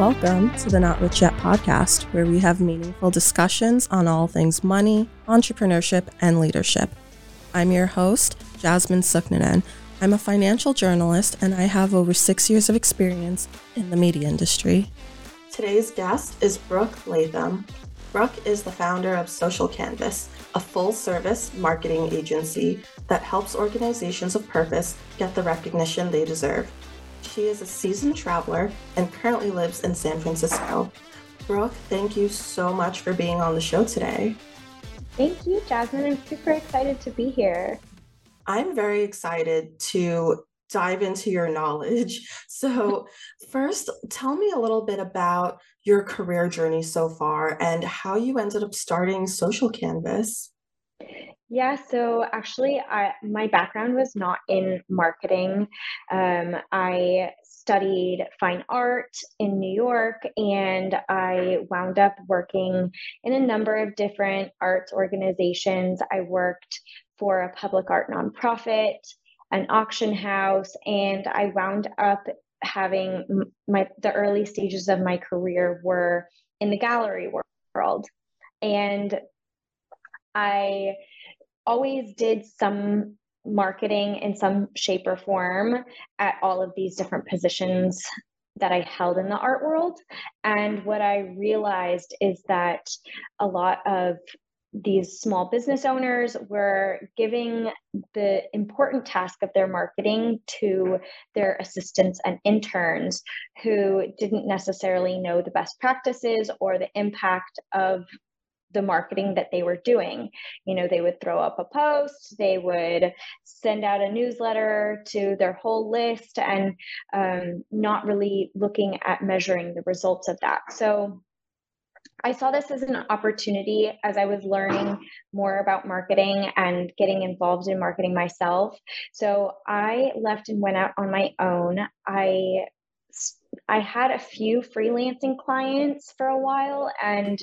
Welcome to the Not Rich Yet podcast, where we have meaningful discussions on all things money, entrepreneurship, and leadership. I'm your host, Jasmine Suknanen. I'm a financial journalist, and I have over 6 years of experience in the media industry. Today's guest is Brooke Latham. Brooke is the founder of Social Canvas, a full-service marketing agency that helps organizations of purpose get the recognition they deserve. She is a seasoned traveler and currently lives in San Francisco. Brooke, thank you so much for being on the show today. Thank you, Jasmine. I'm super excited to be here. I'm very excited to dive into your knowledge. So first, tell me a little bit about your career journey so far and how you ended up starting Social Canvas. Yeah, so actually, my background was not in marketing. I studied fine art in New York, and I wound up working in a number of different arts organizations. I worked for a public art nonprofit, an auction house, and I wound up having the early stages of my career were in the gallery world. And I always did some marketing in some shape or form at all of these different positions that I held in the art world. And what I realized is that a lot of these small business owners were giving the important task of their marketing to their assistants and interns who didn't necessarily know the best practices or the impact of the marketing that they were doing. You know, they would throw up a post, they would send out a newsletter to their whole list, and not really looking at measuring the results of that. So I saw this as an opportunity as I was learning more about marketing and getting involved in marketing myself. So I left and went out on my own. I had a few freelancing clients for a while, and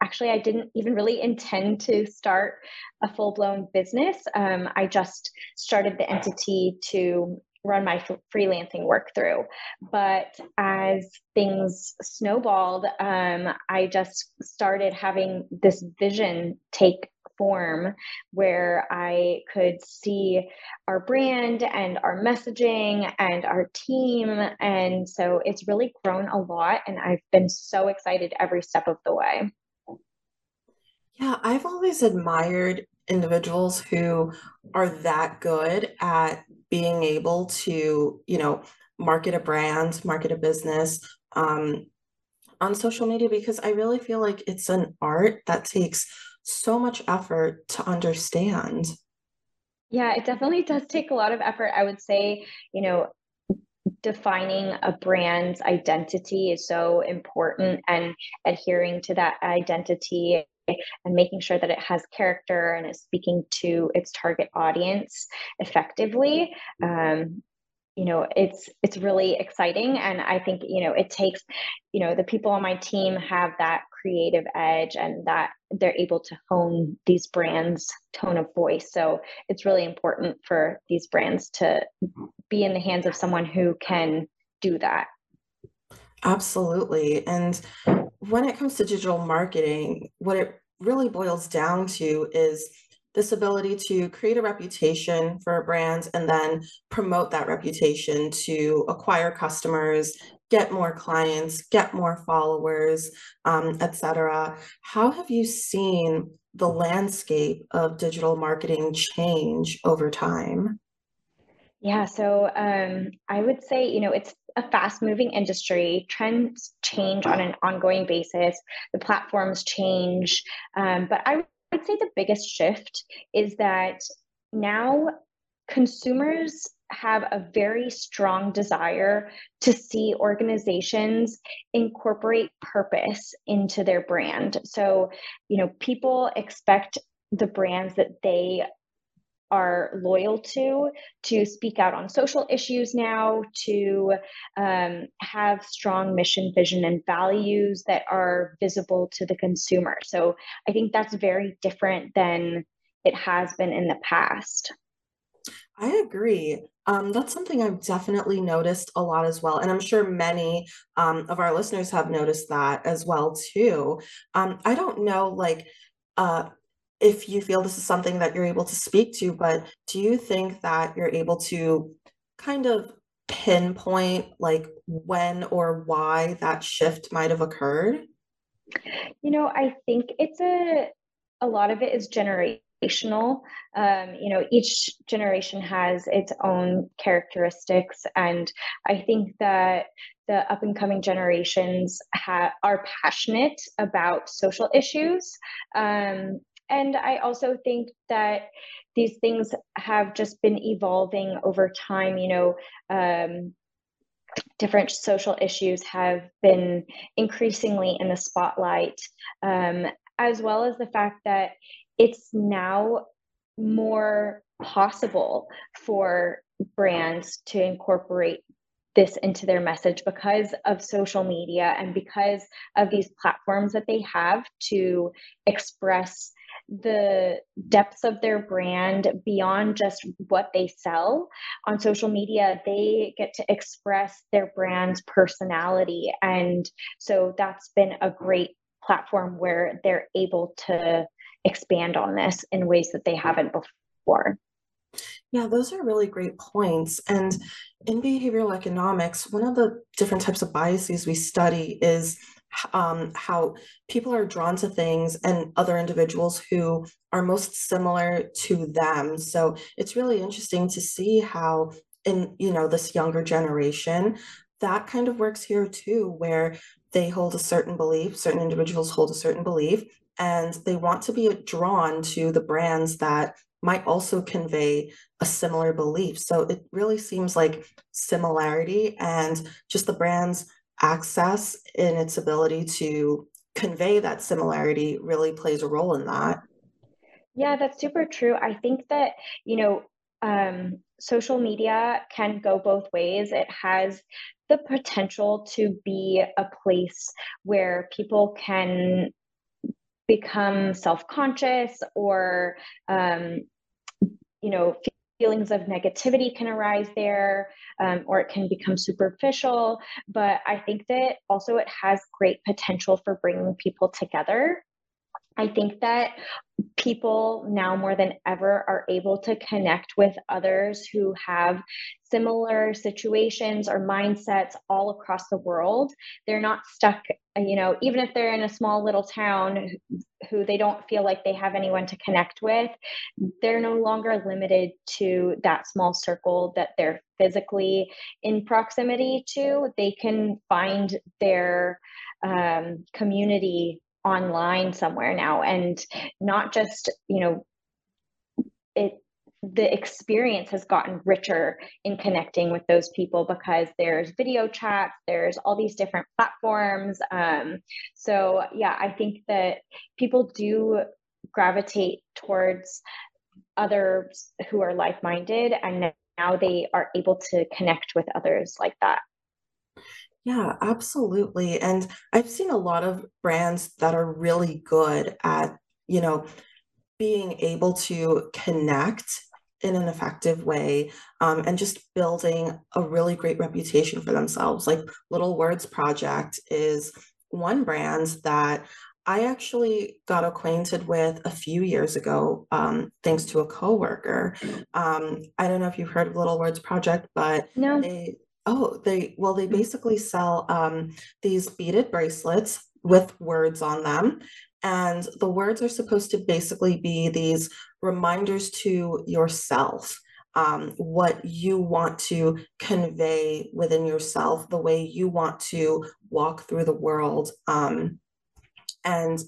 actually I didn't even really intend to start a full-blown business. I just started the entity to run my freelancing work through. But as things snowballed, I just started having this vision take form where I could see our brand and our messaging and our team. And so it's really grown a lot, and I've been so excited every step of the way. Yeah, I've always admired individuals who are that good at being able to, you know, market a brand, market a business on social media, because I really feel like it's an art that takes so much effort to understand. Yeah, it definitely does take a lot of effort. I would say, you know, defining a brand's identity is so important, and adhering to that identity and making sure that it has character and is speaking to its target audience effectively. You know, it's really exciting. And I think, you know, it takes, you know, the people on my team have that creative edge and that they're able to hone these brands' tone of voice. So it's really important for these brands to be in the hands of someone who can do that. Absolutely. And when it comes to digital marketing, what it really boils down to is this ability to create a reputation for a brand and then promote that reputation to acquire customers, get more clients, get more followers, etc. How have you seen the landscape of digital marketing change over time? Yeah, so I would say, you know, it's a fast-moving industry. Trends change on an ongoing basis. The platforms change. But I'd say the biggest shift is that now consumers have a very strong desire to see organizations incorporate purpose into their brand. So, you know, people expect the brands that they are loyal to speak out on social issues now, to have strong mission, vision, and values that are visible to the consumer. So I think that's very different than it has been in the past. I agree. That's something I've definitely noticed a lot as well. And I'm sure many of our listeners have noticed that as well too. I don't know, if you feel this is something that you're able to speak to, but do you think that you're able to kind of pinpoint when or why that shift might have occurred? I think it's a lot of it is generational. Each generation has its own characteristics, and I think that the up and coming generations are passionate about social issues. And I also think that these things have just been evolving over time. Different social issues have been increasingly in the spotlight, as well as the fact that it's now more possible for brands to incorporate this into their message because of social media and because of these platforms that they have to express the depths of their brand beyond just what they sell on social media. They get to express their brand's personality, and so that's been a great platform where they're able to expand on this in ways that they haven't before. Yeah, those are really great points. And in behavioral economics, one of the different types of biases we study is how people are drawn to things and other individuals who are most similar to them. So it's really interesting to see how in, this younger generation, that kind of works here too, where they hold a certain belief, certain individuals hold a certain belief, and they want to be drawn to the brands that might also convey a similar belief. So it really seems like similarity and just the brand's access in its ability to convey that similarity really plays a role in that. Yeah, that's super true. I think that, social media can go both ways. It has the potential to be a place where people can become self-conscious, or, feelings of negativity can arise there, or it can become superficial. But I think that also it has great potential for bringing people together. I think that people now more than ever are able to connect with others who have similar situations or mindsets all across the world. They're not stuck, even if they're in a small little town who they don't feel like they have anyone to connect with, they're no longer limited to that small circle that they're physically in proximity to. They can find their community online somewhere now, and not just, the experience has gotten richer in connecting with those people because there's video chat, there's all these different platforms. So yeah, I think that people do gravitate towards others who are like-minded, and now they are able to connect with others like that. Yeah, absolutely. And I've seen a lot of brands that are really good at, being able to connect in an effective way, and just building a really great reputation for themselves. Like Little Words Project is one brand that I actually got acquainted with a few years ago, thanks to a coworker. I don't know if you've heard of Little Words Project, but no. They basically sell these beaded bracelets with words on them. And the words are supposed to basically be these reminders to yourself, what you want to convey within yourself, the way you want to walk through the world. And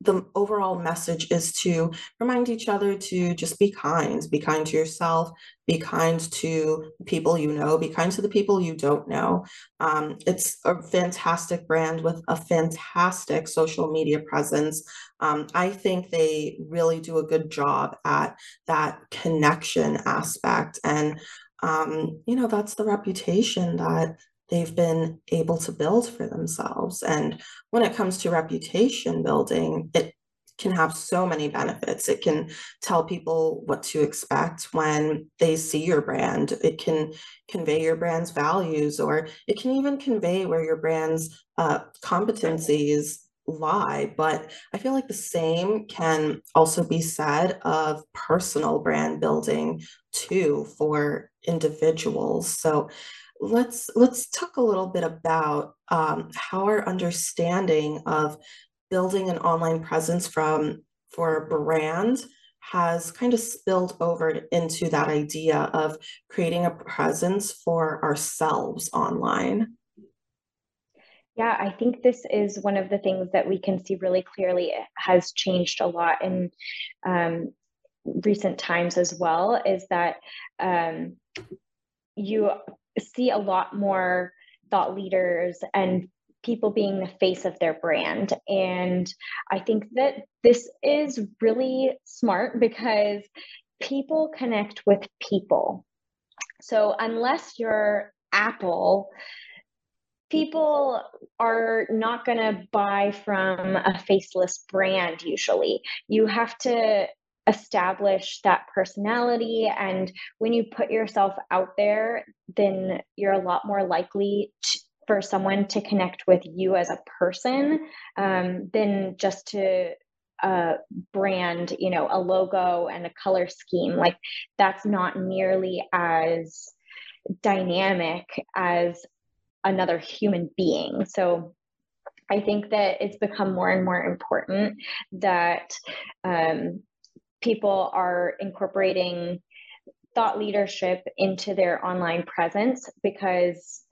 the overall message is to remind each other to just be kind to yourself, be kind to people you know, be kind to the people you don't know. It's a fantastic brand with a fantastic social media presence. I think they really do a good job at that connection aspect. And, that's the reputation that they've been able to build for themselves. And when it comes to reputation building, it can have so many benefits. It can tell people what to expect when they see your brand. It can convey your brand's values, or it can even convey where your brand's competencies lie. But I feel like the same can also be said of personal brand building too for individuals. So let's talk a little bit about how our understanding of building an online presence for a brand has kind of spilled over into that idea of creating a presence for ourselves online. Yeah, I think this is one of the things that we can see really clearly has changed a lot in recent times as well, is that you see a lot more thought leaders and people being the face of their brand. And I think that this is really smart because people connect with people. So unless you're Apple, people are not going to buy from a faceless brand usually. You have to establish that personality, and when you put yourself out there, then you're a lot more likely for someone to connect with you as a person than just to brand, you know, a logo and a color scheme. Like, that's not nearly as dynamic as another human being. So I think that it's become more and more important that people are incorporating thought leadership into their online presence, because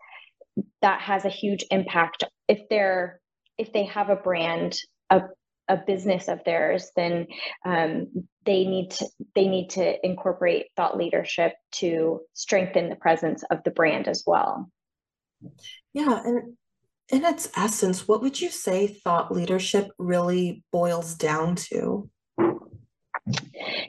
that has a huge impact. If they have a brand, a business of theirs, then they need to incorporate thought leadership to strengthen the presence of the brand as well. Yeah, and in its essence, what would you say thought leadership really boils down to?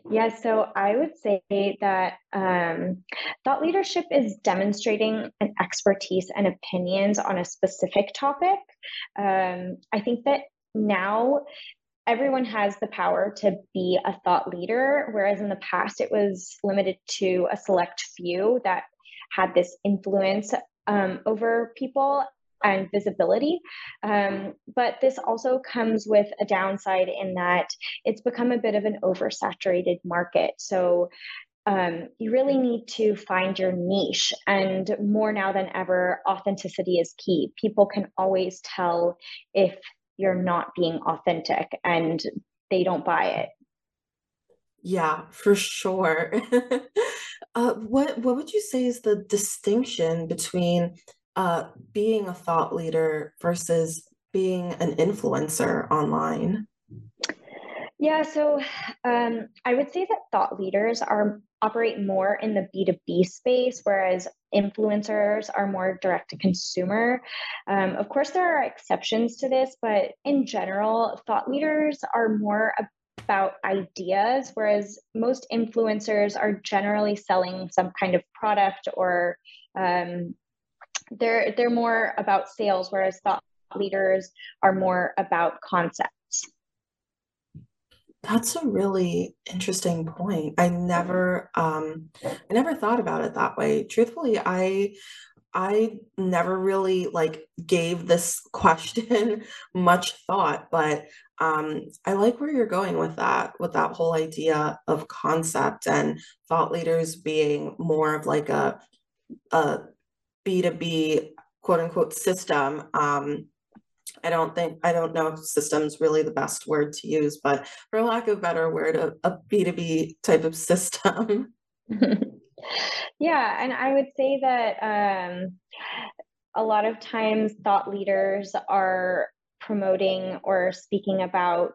Yeah, so I would say that thought leadership is demonstrating an expertise and opinions on a specific topic. I think that now everyone has the power to be a thought leader, whereas in the past it was limited to a select few that had this influence over people and visibility. But this also comes with a downside in that it's become a bit of an oversaturated market. So you really need to find your niche, and more now than ever, authenticity is key. People can always tell if you're not being authentic and they don't buy it. Yeah, for sure. What would you say is the distinction between being a thought leader versus being an influencer online? Yeah, so I would say that thought leaders operate more in the B2B space, whereas influencers are more direct to consumer. Of course, there are exceptions to this, but in general, thought leaders are more about ideas, whereas most influencers are generally selling some kind of product, or they're more about sales, whereas thought leaders are more about concepts. That's a really interesting point. I never thought about it that way. Truthfully, I never really gave this question much thought, but I like where you're going with that whole idea of concept and thought leaders being more of a B2B quote unquote system. I don't know if system's really the best word to use, but for lack of a better word, a B2B type of system. Yeah. And I would say that a lot of times thought leaders are promoting or speaking about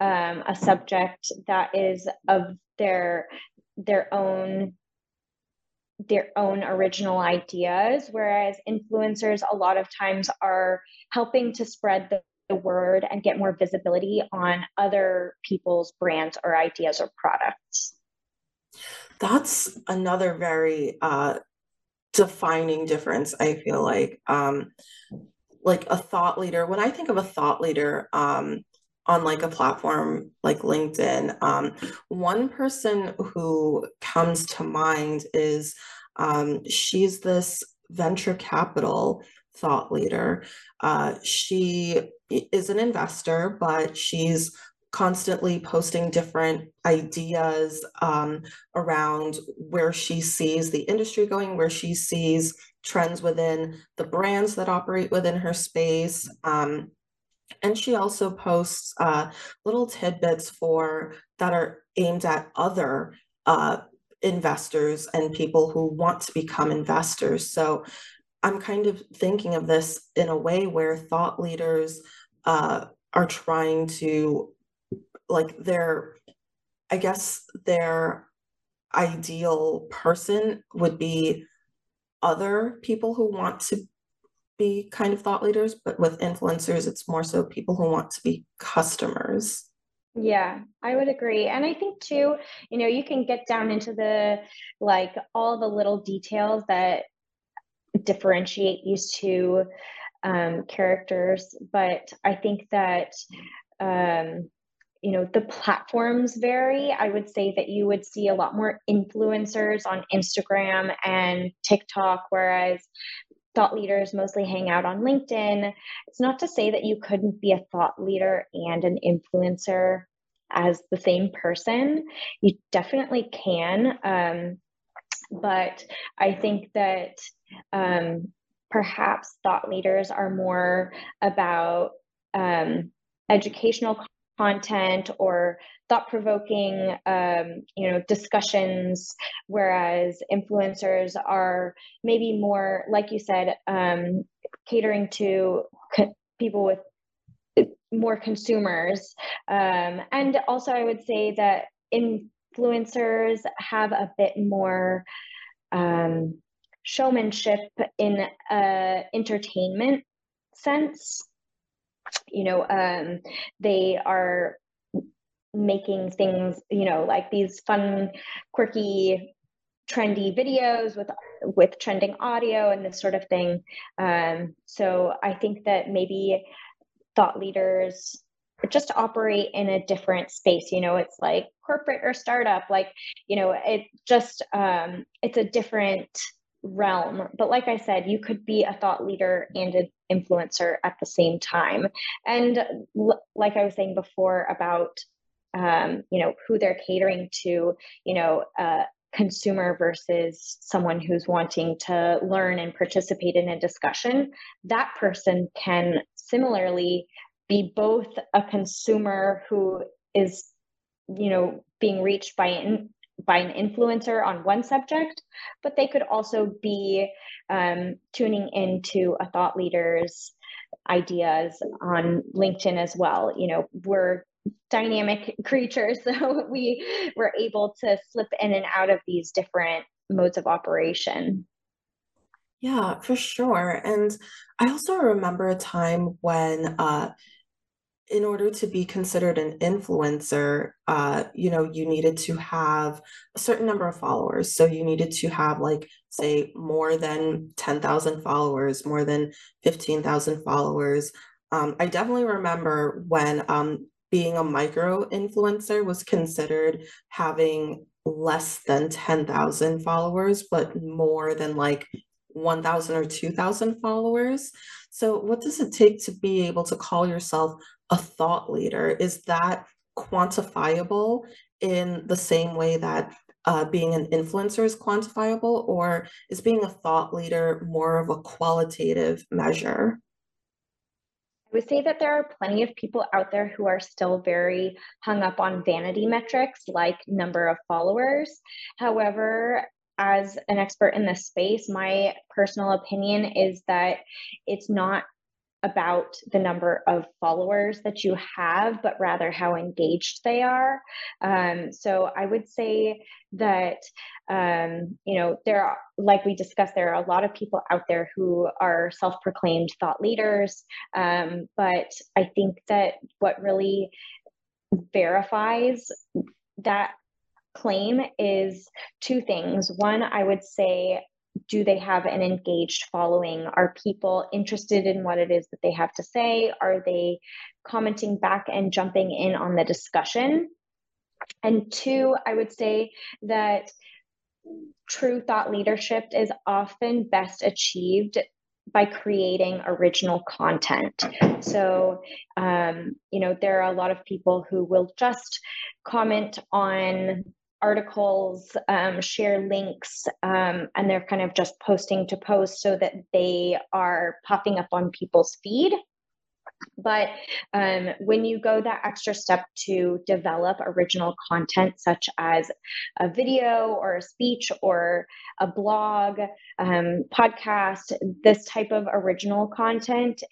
a subject that is of their own original ideas, whereas influencers a lot of times are helping to spread the word and get more visibility on other people's brands or ideas or products. That's another very defining difference, I feel like. Like a thought leader, when I think of a thought leader, on like a platform like LinkedIn. One person who comes to mind is she's this venture capital thought leader. She is an investor, but she's constantly posting different ideas around where she sees the industry going, where she sees trends within the brands that operate within her space. And she also posts little tidbits that are aimed at other investors and people who want to become investors. So I'm kind of thinking of this in a way where thought leaders are trying to, like, their ideal person would be other people who want to be kind of thought leaders, but with influencers, it's more so people who want to be customers. Yeah, I would agree. And I think too, you know, you can get down into the, like, all the little details that differentiate these two characters. But I think that, you know, the platforms vary. I would say that you would see a lot more influencers on Instagram and TikTok, whereas thought leaders mostly hang out on LinkedIn. It's not to say that you couldn't be a thought leader and an influencer as the same person. You definitely can. But I think that perhaps thought leaders are more about educational content or thought-provoking, you know, discussions, whereas influencers are maybe more, like you said, catering to people with more consumers. And also I would say that influencers have a bit more showmanship in entertainment sense. You know, they are making things, you know, like these fun, quirky, trendy videos with trending audio and this sort of thing. So I think that maybe thought leaders just operate in a different space. You know, it's like corporate or startup, like, you know, it just, it's a different realm. But like I said, you could be a thought leader and an influencer at the same time. And like I was saying before about, you know, who they're catering to, you know, consumer versus someone who's wanting to learn and participate in a discussion, that person can similarly be both a consumer who is, you know, being reached by an influencer on one subject, but they could also be tuning into a thought leader's ideas on LinkedIn as well. You know, we're dynamic creatures, so we were able to slip in and out of these different modes of operation. Yeah, for sure. And I also remember a time when in order to be considered an influencer, you know, you needed to have a certain number of followers. So you needed to have, like, say, more than 10,000 followers, more than 15,000 followers. I definitely remember when being a micro influencer was considered having less than 10,000 followers, but more than like 1,000 or 2,000 followers. So what does it take to be able to call yourself a thought leader? Is that quantifiable in the same way that being an influencer is quantifiable, or is being a thought leader more of a qualitative measure? I would say that there are plenty of people out there who are still very hung up on vanity metrics like number of followers. However, as an expert in this space, my personal opinion is that it's not about the number of followers that you have, but rather how engaged they are. So I would say that, you know, there are, like we discussed, there are a lot of people out there who are self-proclaimed thought leaders. But I think that what really verifies that claim is two things. One, I would say do they have an engaged following? Are people interested in what it is that they have to say? Are they commenting back and jumping in on the discussion? And two, I would say that true thought leadership is often best achieved by creating original content. So, there are a lot of people who will just comment on articles, share links, and they're kind of just posting to post so that they are popping up on people's feed. But when you go that extra step to develop original content, such as a video or a speech or a blog, podcast, this type of original content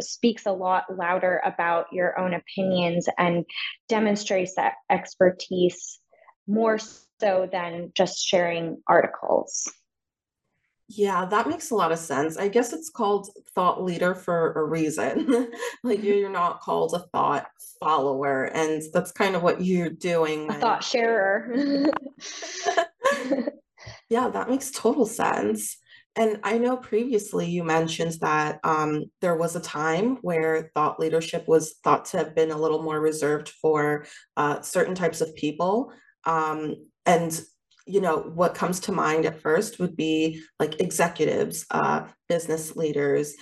speaks a lot louder about your own opinions and demonstrates that expertise more so than just sharing articles. Yeah, that makes a lot of sense. I guess it's called thought leader for a reason. Like you're not called a thought follower, and that's kind of what you're doing. A thought sharer. Yeah, that makes total sense. And I know previously you mentioned that there was a time where thought leadership was thought to have been a little more reserved for certain types of people. And what comes to mind at first would be like executives, business leaders,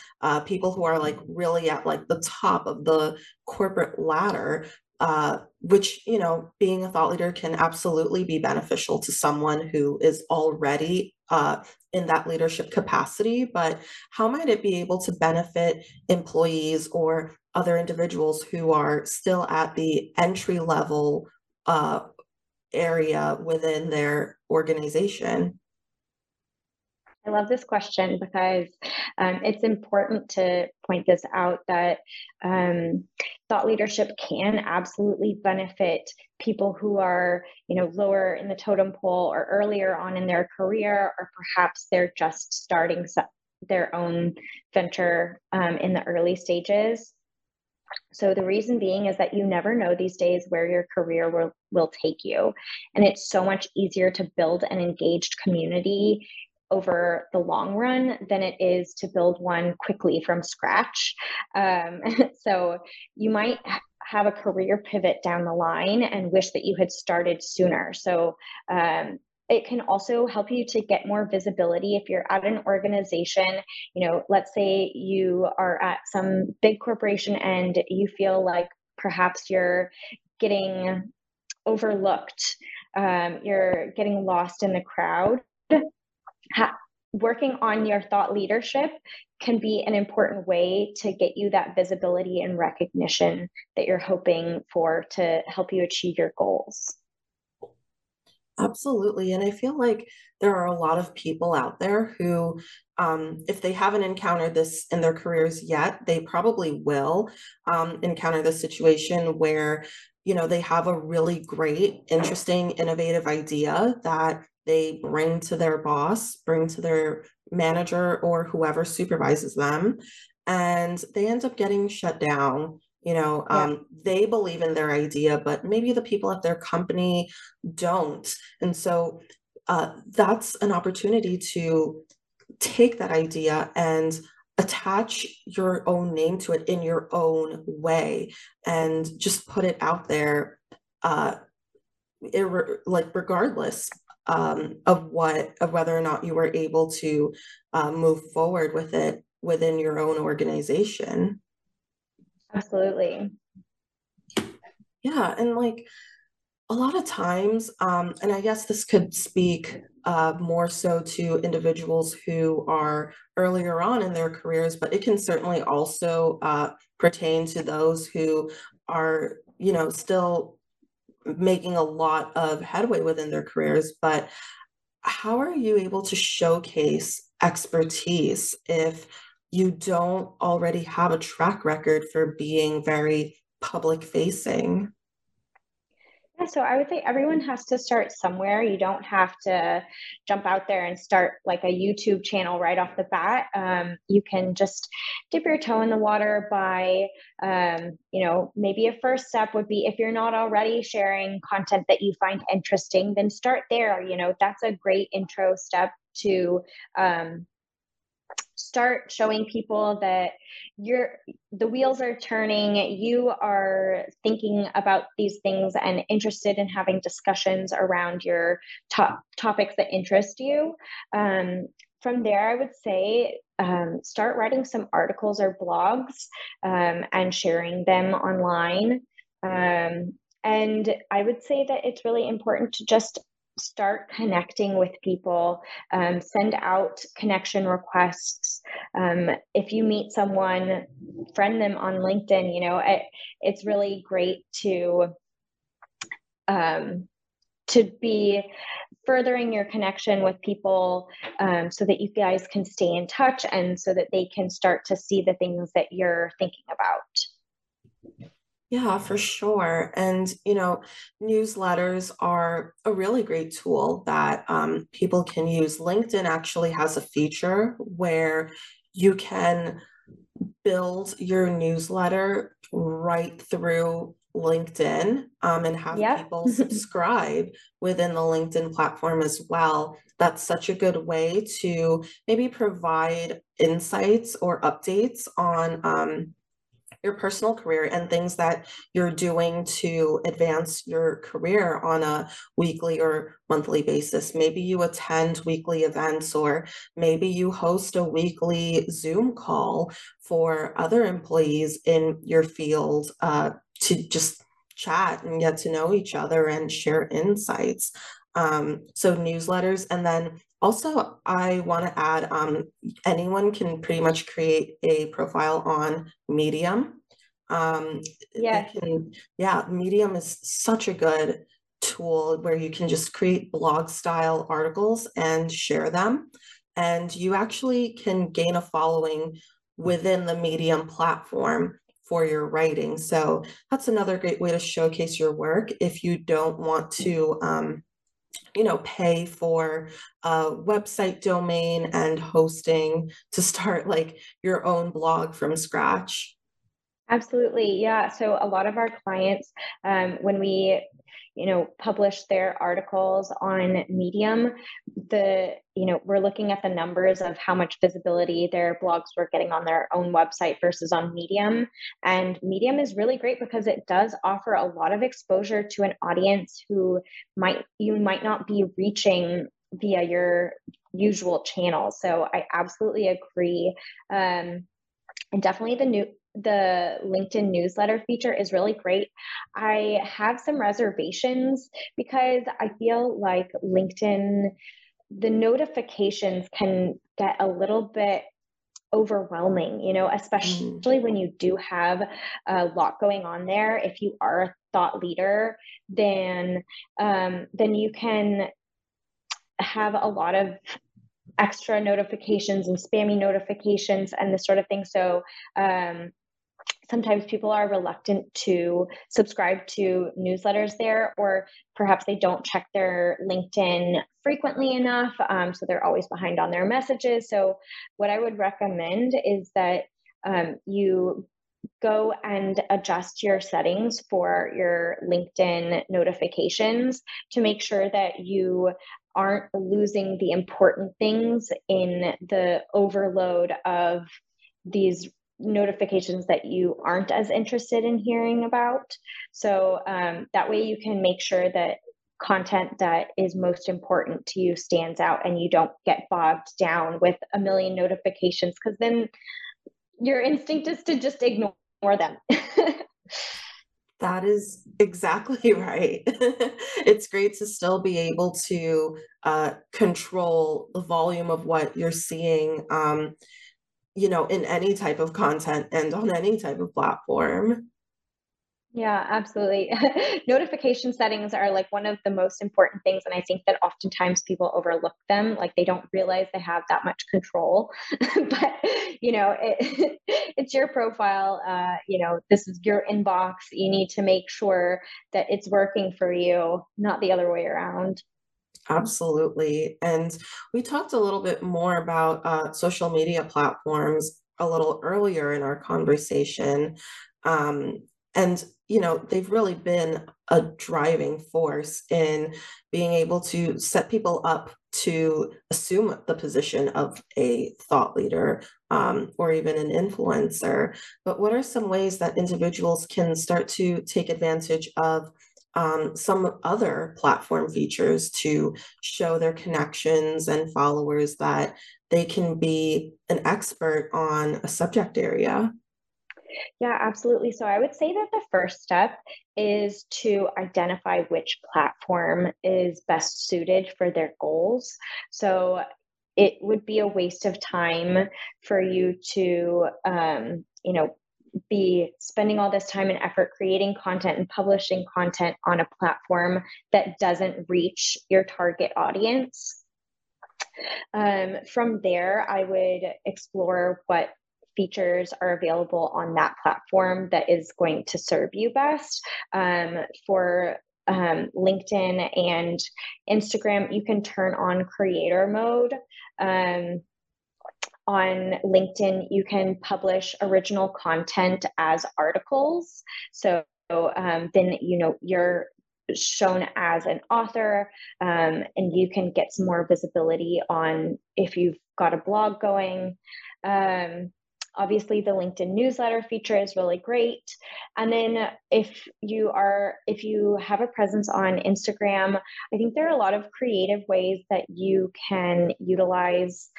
people who are like really at like the top of the corporate ladder, which, being a thought leader can absolutely be beneficial to someone who is already in that leadership capacity. But how might it be able to benefit employees or other individuals who are still at the entry level area within their organization? I love this question because it's important to point this out that thought leadership can absolutely benefit people who are, lower in the totem pole or earlier on in their career, or perhaps they're just starting their own venture in the early stages. So the reason being is that you never know these days where your career will take you. And it's so much easier to build an engaged community over the long run than it is to build one quickly from scratch. So you might have a career pivot down the line and wish that you had started sooner. So it can also help you to get more visibility if you're at an organization. Let's say you are at some big corporation and you feel like perhaps you're getting overlooked, you're getting lost in the crowd. Working on your thought leadership can be an important way to get you that visibility and recognition that you're hoping for to help you achieve your goals. Absolutely. And I feel like there are a lot of people out there who, if they haven't encountered this in their careers yet, they probably will encounter this situation where, they have a really great, interesting, innovative idea that they bring to their boss, bring to their manager or whoever supervises them, and they end up getting shut down. They believe in their idea, but maybe the people at their company don't. And so that's an opportunity to take that idea and attach your own name to it in your own way and just put it out there, regardless of whether or not you were able to move forward with it within your own organization. Absolutely. Yeah. And like a lot of times, and I guess this could speak more so to individuals who are earlier on in their careers, but it can certainly also pertain to those who are, still making a lot of headway within their careers. But how are you able to showcase expertise if you don't already have a track record for being very public facing? Yeah, so I would say everyone has to start somewhere. You don't have to jump out there and start like a YouTube channel right off the bat. You can just dip your toe in the water by, maybe a first step would be, if you're not already sharing content that you find interesting, then start there. You know, that's a great intro step to start showing people that the wheels are turning, you are thinking about these things and interested in having discussions around your top topics that interest you. From there, I would say start writing some articles or blogs and sharing them online. And I would say that it's really important to just start connecting with people, send out connection requests. If you meet someone, friend them on LinkedIn. You know, it's really great to be furthering your connection with people, so that you guys can stay in touch and so that they can start to see the things that you're thinking about. Yeah, for sure. And, newsletters are a really great tool that people can use. LinkedIn actually has a feature where you can build your newsletter right through LinkedIn and have people subscribe within the LinkedIn platform as well. That's such a good way to maybe provide insights or updates on your personal career and things that you're doing to advance your career on a weekly or monthly basis. Maybe you attend weekly events, or maybe you host a weekly Zoom call for other employees in your field to just chat and get to know each other and share insights. So newsletters. And then also I want to add, anyone can pretty much create a profile on Medium. Medium is such a good tool where you can just create blog style articles and share them. And you actually can gain a following within the Medium platform for your writing. So that's another great way to showcase your work if you don't want to, pay for a website domain and hosting to start like your own blog from scratch. Absolutely. Yeah. So a lot of our clients, when we, publish their articles on Medium, we're looking at the numbers of how much visibility their blogs were getting on their own website versus on Medium. And Medium is really great because it does offer a lot of exposure to an audience who you might not be reaching via your usual channel. So I absolutely agree. And definitely the LinkedIn newsletter feature is really great. I have some reservations because I feel like LinkedIn, the notifications can get a little bit overwhelming, especially when you do have a lot going on there. If you are a thought leader, then you can have a lot of extra notifications and spammy notifications and this sort of thing. So, sometimes people are reluctant to subscribe to newsletters there, or perhaps they don't check their LinkedIn frequently enough. So they're always behind on their messages. So what I would recommend is that you go and adjust your settings for your LinkedIn notifications to make sure that you aren't losing the important things in the overload of these notifications that you aren't as interested in hearing about. So that way you can make sure that content that is most important to you stands out and you don't get bogged down with a million notifications, because then your instinct is to just ignore them. That is exactly right. It's great to still be able to control the volume of what you're seeing, in any type of content and on any type of platform. Yeah, absolutely. Notification settings are like one of the most important things. And I think that oftentimes people overlook them. Like they don't realize they have that much control, but you know, it's your profile. You know, this is your inbox. You need to make sure that it's working for you, not the other way around. Absolutely. And we talked a little bit more about social media platforms a little earlier in our conversation. And, you know, they've really been a driving force in being able to set people up to assume the position of a thought leader or even an influencer. But what are some ways that individuals can start to take advantage of some other platform features to show their connections and followers that they can be an expert on a subject area? Yeah, absolutely. So I would say that the first step is to identify which platform is best suited for their goals. So it would be a waste of time for you to, you know, be spending all this time and effort creating content and publishing content on a platform that doesn't reach your target audience. From there, I would explore what features are available on that platform that is going to serve you best. For LinkedIn and Instagram, you can turn on creator mode. On LinkedIn, you can publish original content as articles. So then, you know, you're shown as an author, and you can get some more visibility on if you've got a blog going. Obviously, the LinkedIn newsletter feature is really great. And then if you have a presence on Instagram, I think there are a lot of creative ways that you can utilize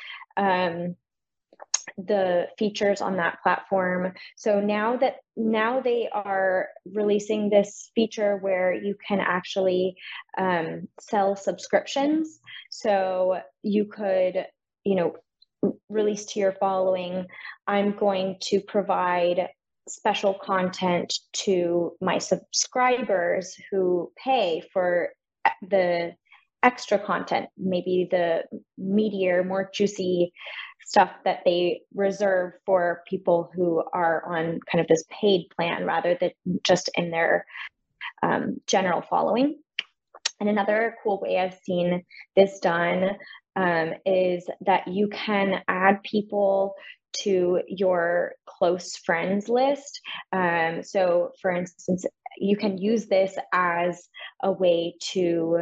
the features on that platform. So now they are releasing this feature where you can actually sell subscriptions. So you could, you know, release to your following, I'm going to provide special content to my subscribers who pay for the extra content, maybe the meatier, more juicy stuff that they reserve for people who are on kind of this paid plan rather than just in their general following. And another cool way I've seen this done is that you can add people to your close friends list. So for instance, you can use this as a way to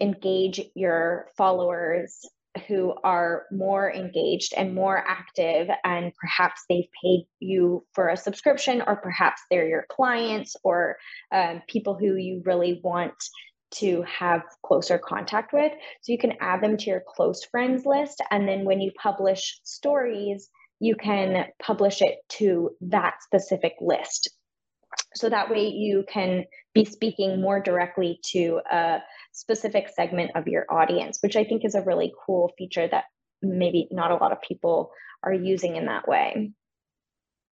engage your followers who are more engaged and more active, and perhaps they've paid you for a subscription, or perhaps they're your clients or people who you really want to have closer contact with. So you can add them to your close friends list. And then when you publish stories, you can publish it to that specific list. So that way you can be speaking more directly to a specific segment of your audience, which I think is a really cool feature that maybe not a lot of people are using in that way.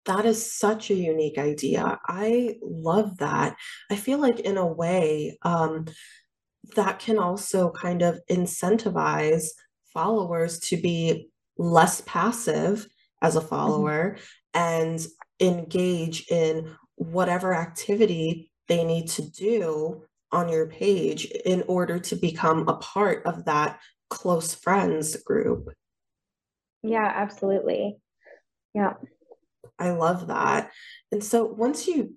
That is such a unique idea. I love that. I feel like in a way, that can also kind of incentivize followers to be less passive as a follower and engage in whatever activity they need to do on your page in order to become a part of that close friends group. Yeah, absolutely. Yeah. I love that. And so once you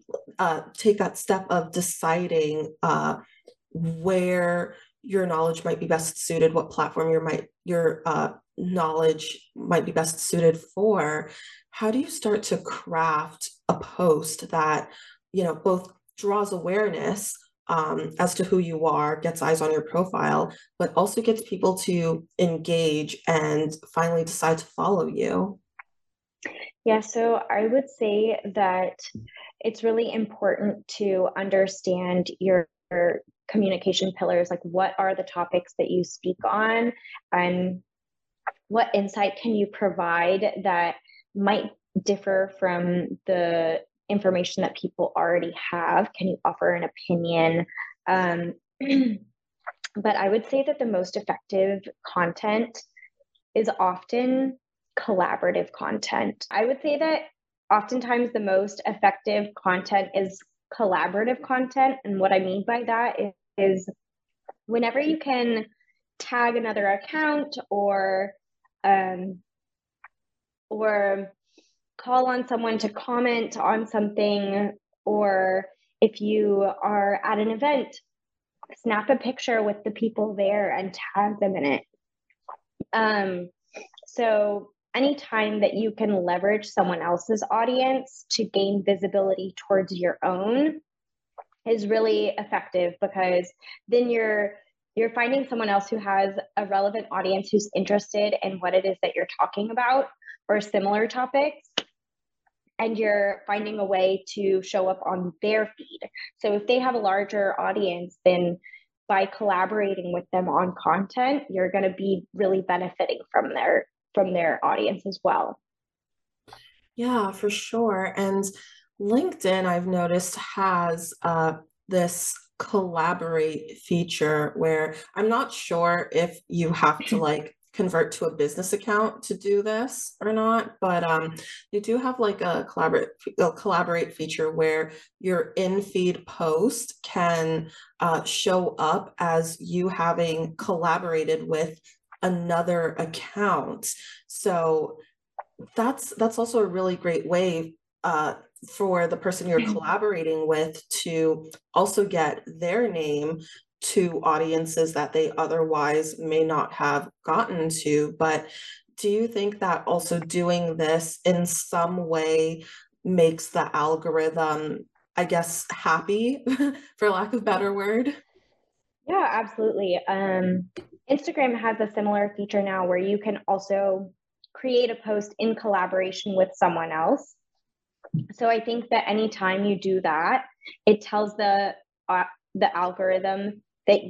take that step of deciding where your knowledge might be best suited, what platform your knowledge might be best suited for, how do you start to craft a post that, you know, both draws awareness as to who you are, gets eyes on your profile, but also gets people to engage and finally decide to follow you? Yeah, so I would say that it's really important to understand your communication pillars, like what are the topics that you speak on and what insight can you provide that might differ from the information that people already have? Can you offer an opinion? But I would say that the most effective content is often collaborative content. I would say that oftentimes the most effective content is collaborative content. And what I mean by that is whenever you can tag another account or call on someone to comment on something, or if you are at an event, snap a picture with the people there and tag them in it. So anytime that you can leverage someone else's audience to gain visibility towards your own is really effective, because then you're finding someone else who has a relevant audience who's interested in what it is that you're talking about or similar topics, and you're finding a way to show up on their feed. So if they have a larger audience, then by collaborating with them on content, you're going to be really benefiting from their audience as well. Yeah, for sure. And LinkedIn, I've noticed, has this collaborate feature where I'm not sure if you have to convert to a business account to do this or not, but they do have a collaborate feature where your in-feed post can show up as you having collaborated with another account. So that's also a really great way for the person you're collaborating with to also get their name to audiences that they otherwise may not have gotten to. But do you think that also doing this in some way makes the algorithm, I guess, happy, for lack of a better word? Yeah, absolutely. Instagram has a similar feature now where you can also create a post in collaboration with someone else. So I think that anytime you do that, it tells the algorithm that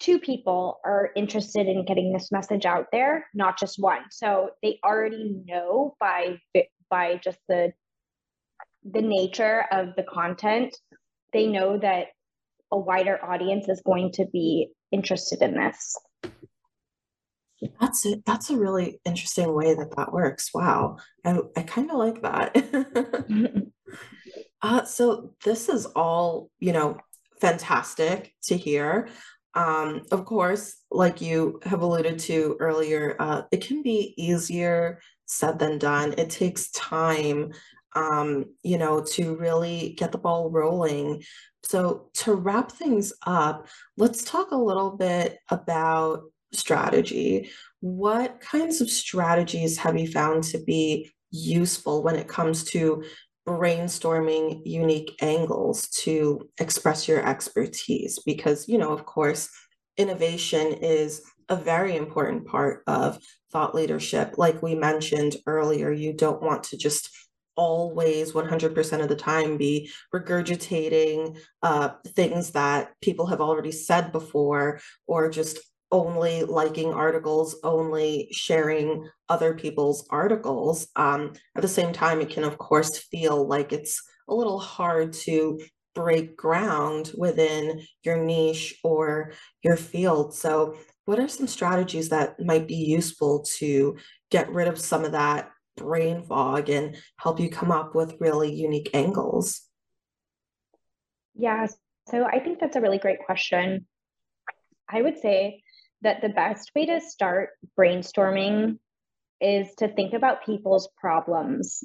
two people are interested in getting this message out there, not just one. So they already know by just the nature of the content, they know that a wider audience is going to be interested in this. That's it. That's a really interesting way that works. Wow. I kind of like that. So this is all, fantastic to hear. Of course, like you have alluded to earlier, it can be easier said than done. It takes time, to really get the ball rolling. So to wrap things up, let's talk a little bit about strategy. What kinds of strategies have you found to be useful when it comes to brainstorming unique angles to express your expertise? Because, of course, innovation is a very important part of thought leadership. Like we mentioned earlier, you don't want to just always 100% of the time be regurgitating things that people have already said before, or just only liking articles, only sharing other people's articles. At the same time, it can, of course, feel like it's a little hard to break ground within your niche or your field. So what are some strategies that might be useful to get rid of some of that brain fog and help you come up with really unique angles? Yeah, so I think that's a really great question. I would say that the best way to start brainstorming is to think about people's problems.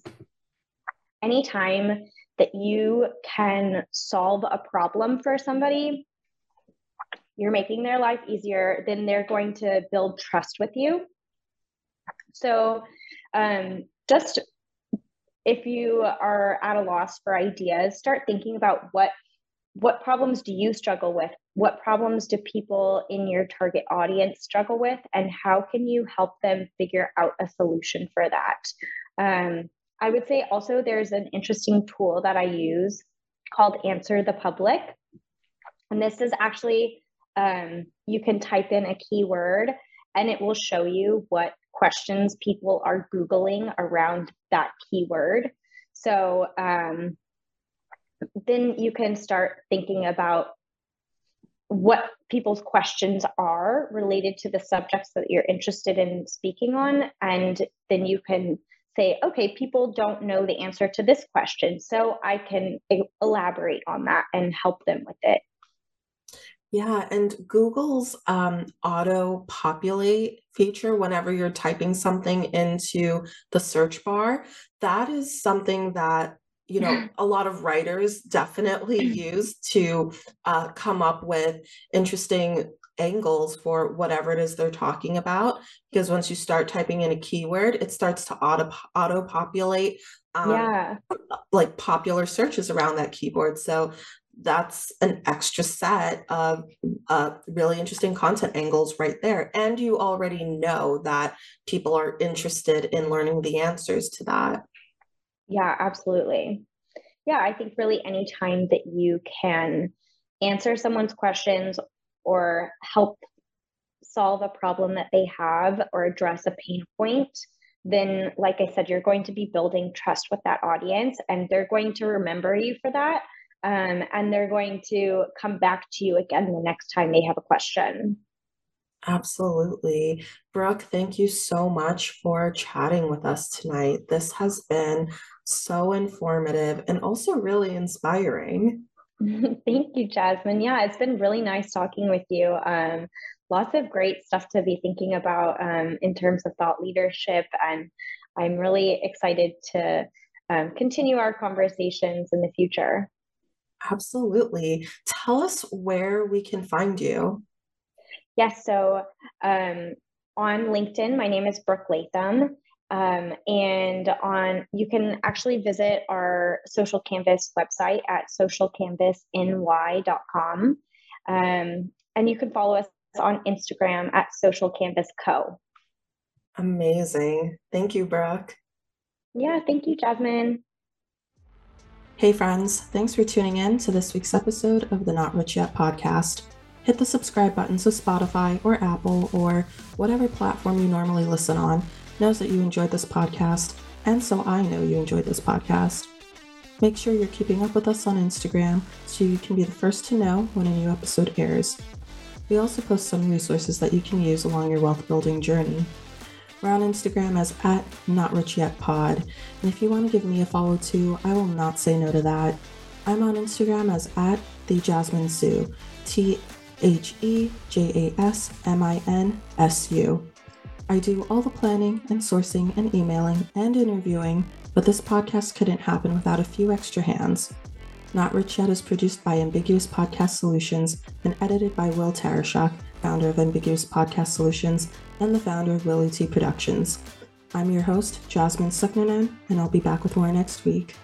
Anytime that you can solve a problem for somebody, you're making their life easier, then they're going to build trust with you. So just if you are at a loss for ideas, start thinking about what problems do you struggle with? What problems do people in your target audience struggle with? And how can you help them figure out a solution for that? I would say also there's an interesting tool that I use called Answer the Public. And this is actually, you can type in a keyword and it will show you what questions people are Googling around that keyword. So then you can start thinking about what people's questions are related to the subjects that you're interested in speaking on. And then you can say, okay, people don't know the answer to this question, so I can elaborate on that and help them with it. Yeah, and Google's auto-populate feature, whenever you're typing something into the search bar, that is something that, you know, a lot of writers definitely use to come up with interesting angles for whatever it is they're talking about. Because once you start typing in a keyword, it starts to auto-populate like popular searches around that keyword. So that's an extra set of really interesting content angles right there. And you already know that people are interested in learning the answers to that. Yeah, absolutely. Yeah, I think really any time that you can answer someone's questions or help solve a problem that they have or address a pain point, then like I said, you're going to be building trust with that audience, and they're going to remember you for that. And they're going to come back to you again the next time they have a question. Absolutely. Brooke, thank you so much for chatting with us tonight. This has been so informative and also really inspiring. Thank you, Jasmine. Yeah, it's been really nice talking with you. Lots of great stuff to be thinking about in terms of thought leadership. And I'm really excited to continue our conversations in the future. Absolutely. Tell us where we can find you. Yes. So on LinkedIn, my name is Brooke Latham. And you can actually visit our Social Canvas website at socialcanvasny.com. And you can follow us on Instagram at Social Canvas Co. Amazing. Thank you, Brooke. Yeah. Thank you, Jasmine. Hey friends, thanks for tuning in to this week's episode of the Not Rich Yet podcast. Hit the subscribe button so Spotify or Apple or whatever platform you normally listen on knows that you enjoyed this podcast, and so I know you enjoyed this podcast. Make sure you're keeping up with us on Instagram so you can be the first to know when a new episode airs. We also post some resources that you can use along your wealth building journey. We're on Instagram as at notrichyetpod, and if you want to give me a follow too, I will not say no to that. I'm on Instagram as at thejasminesu, thejasminsu. I do all the planning and sourcing and emailing and interviewing, but this podcast couldn't happen without a few extra hands. Not Rich Yet is produced by Ambiguous Podcast Solutions and edited by Will Tarashock, founder of Ambiguous Podcast Solutions and the founder of Willie T Productions. I'm your host, Jasmine Suknanen, and I'll be back with more next week.